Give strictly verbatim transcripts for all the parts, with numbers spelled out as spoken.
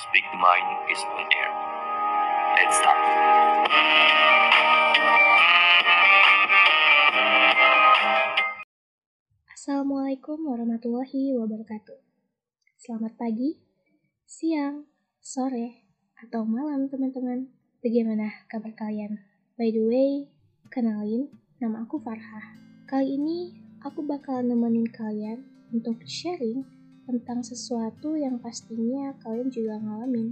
Speak the Mind is on air. Let's start. Assalamualaikum warahmatullahi wabarakatuh. Selamat pagi, siang, sore, atau malam teman-teman. Bagaimana kabar kalian? By the way, kenalin, nama aku Farha. Kali ini aku bakalan nemenin kalian untuk sharing tentang sesuatu yang pastinya kalian juga ngalamin.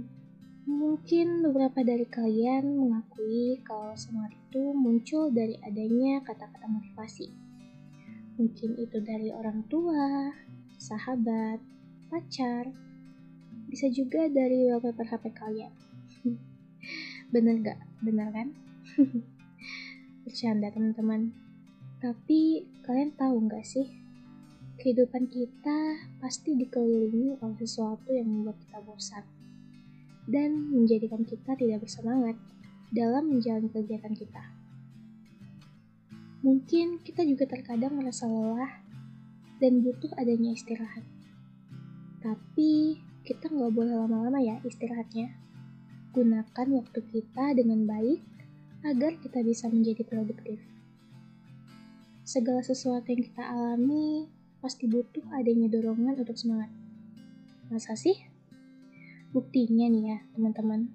Mungkin beberapa dari kalian mengakui kalau semangat itu muncul dari adanya kata-kata motivasi. Mungkin itu dari orang tua, sahabat, pacar, bisa juga dari wallpaper H P kalian. Bener gak? Bener kan? Bercanda teman-teman. Tapi kalian tahu gak sih? Kehidupan kita pasti dikelilingi oleh sesuatu yang membuat kita bosan dan menjadikan kita tidak bersemangat dalam menjalani kegiatan kita. Mungkin kita juga terkadang merasa lelah dan butuh adanya istirahat. Tapi kita nggak boleh lama-lama ya istirahatnya. Gunakan waktu kita dengan baik agar kita bisa menjadi produktif. Segala sesuatu yang kita alami pasti butuh adanya dorongan untuk semangat. Masa sih? Buktinya nih ya, teman-teman.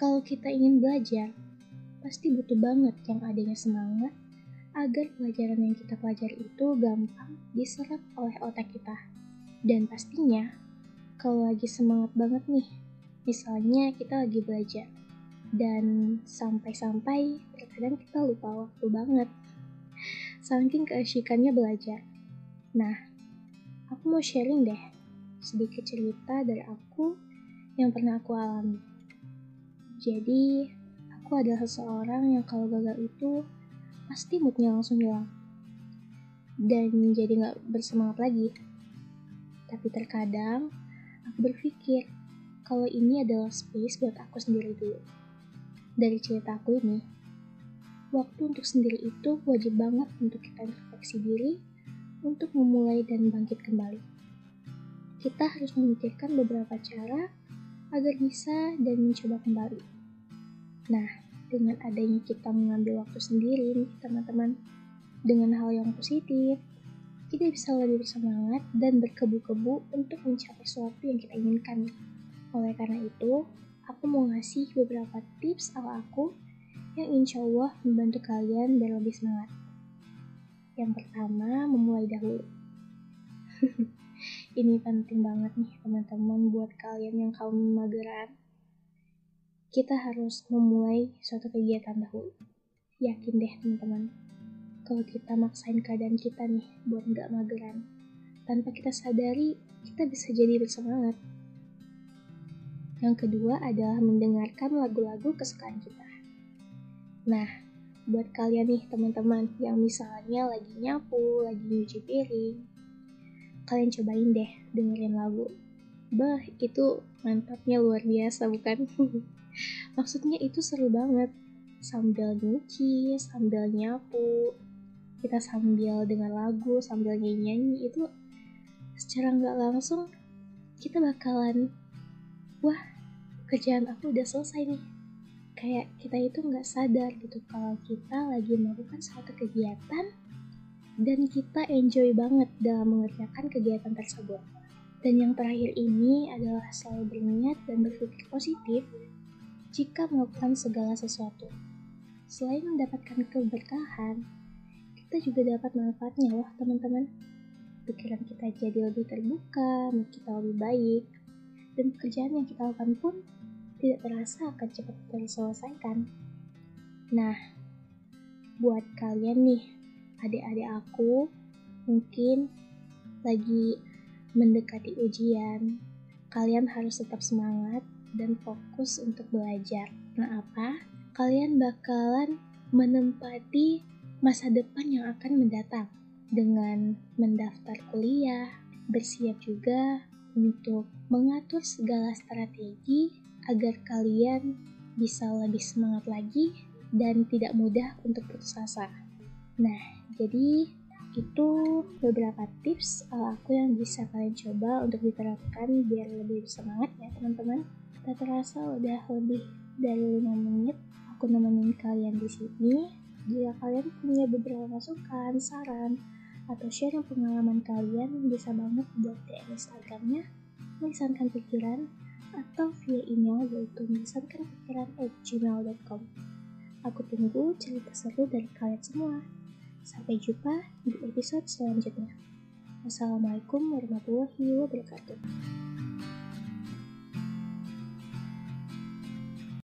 Kalau kita ingin belajar, pasti butuh banget yang adanya semangat agar pelajaran yang kita pelajari itu gampang diserap oleh otak kita. Dan pastinya, kalau lagi semangat banget nih, misalnya kita lagi belajar, dan sampai-sampai terkadang kita lupa waktu banget. Saking keasyikannya belajar. Nah, aku mau sharing deh sedikit cerita dari aku yang pernah aku alami. Jadi, aku adalah seseorang yang kalau gagal itu pasti moodnya langsung hilang dan jadi gak bersemangat lagi. Tapi terkadang aku berpikir kalau ini adalah space buat aku sendiri dulu. Dari cerita aku ini, waktu untuk sendiri itu wajib banget untuk kita introspeksi diri untuk memulai dan bangkit kembali. Kita harus memikirkan beberapa cara agar bisa dan mencoba kembali. Nah, dengan adanya kita mengambil waktu sendiri nih teman-teman, dengan hal yang positif, kita bisa lebih bersemangat dan berkebu-kebu untuk mencapai sesuatu yang kita inginkan. Oleh karena itu, aku mau ngasih beberapa tips ala aku yang insya Allah membantu kalian biar lebih semangat. Yang pertama, memulai dahulu. Ini penting banget nih teman-teman buat kalian yang kaum mageran. Kita harus memulai suatu kegiatan dahulu. Yakin deh teman-teman, kalau kita maksain keadaan kita nih buat nggak mageran, tanpa kita sadari, kita bisa jadi bersemangat. Yang kedua adalah mendengarkan lagu-lagu kesukaan kita. Nah, buat kalian nih teman-teman yang misalnya lagi nyapu, lagi nyuci piring, kalian cobain deh dengerin lagu. Bah, itu mantapnya luar biasa bukan? Maksudnya itu seru banget. Sambil nyuci, sambil nyapu, kita sambil dengar lagu, sambil nyanyi-nyanyi, itu secara nggak langsung kita bakalan, wah, kerjaan aku udah selesai nih. Kayak kita itu nggak sadar gitu kalau kita lagi melakukan suatu kegiatan dan kita enjoy banget dalam mengerjakan kegiatan tersebut. Dan yang terakhir ini adalah selalu berniat dan berpikir positif jika melakukan segala sesuatu. Selain mendapatkan keberkahan, kita juga dapat manfaatnya loh teman-teman. Pikiran kita jadi lebih terbuka, mood kita lebih baik, dan pekerjaan yang kita lakukan pun tidak terasa akan cepat terselesaikan. Nah, buat kalian nih, adik-adik aku mungkin lagi mendekati ujian, kalian harus tetap semangat dan fokus untuk belajar. Nah, apa? Kalian bakalan menempati masa depan yang akan mendatang dengan mendaftar kuliah, bersiap juga untuk mengatur segala strategi agar kalian bisa lebih semangat lagi dan tidak mudah untuk putus asa. Nah, jadi itu beberapa tips uh, aku yang bisa kalian coba untuk diterapkan biar lebih semangat ya teman-teman. Tak terasa udah lebih dari lima menit aku nemenin kalian di sini. Jika kalian punya beberapa masukan, saran, atau share yang pengalaman kalian, bisa banget buat D M Instagramnya Melisankan Pikiran atau via email, yaitu melisankan pikiran at gmail dot com. Aku tunggu cerita seru dari kalian semua. Sampai jumpa di episode selanjutnya. Wassalamualaikum warahmatullahi wabarakatuh.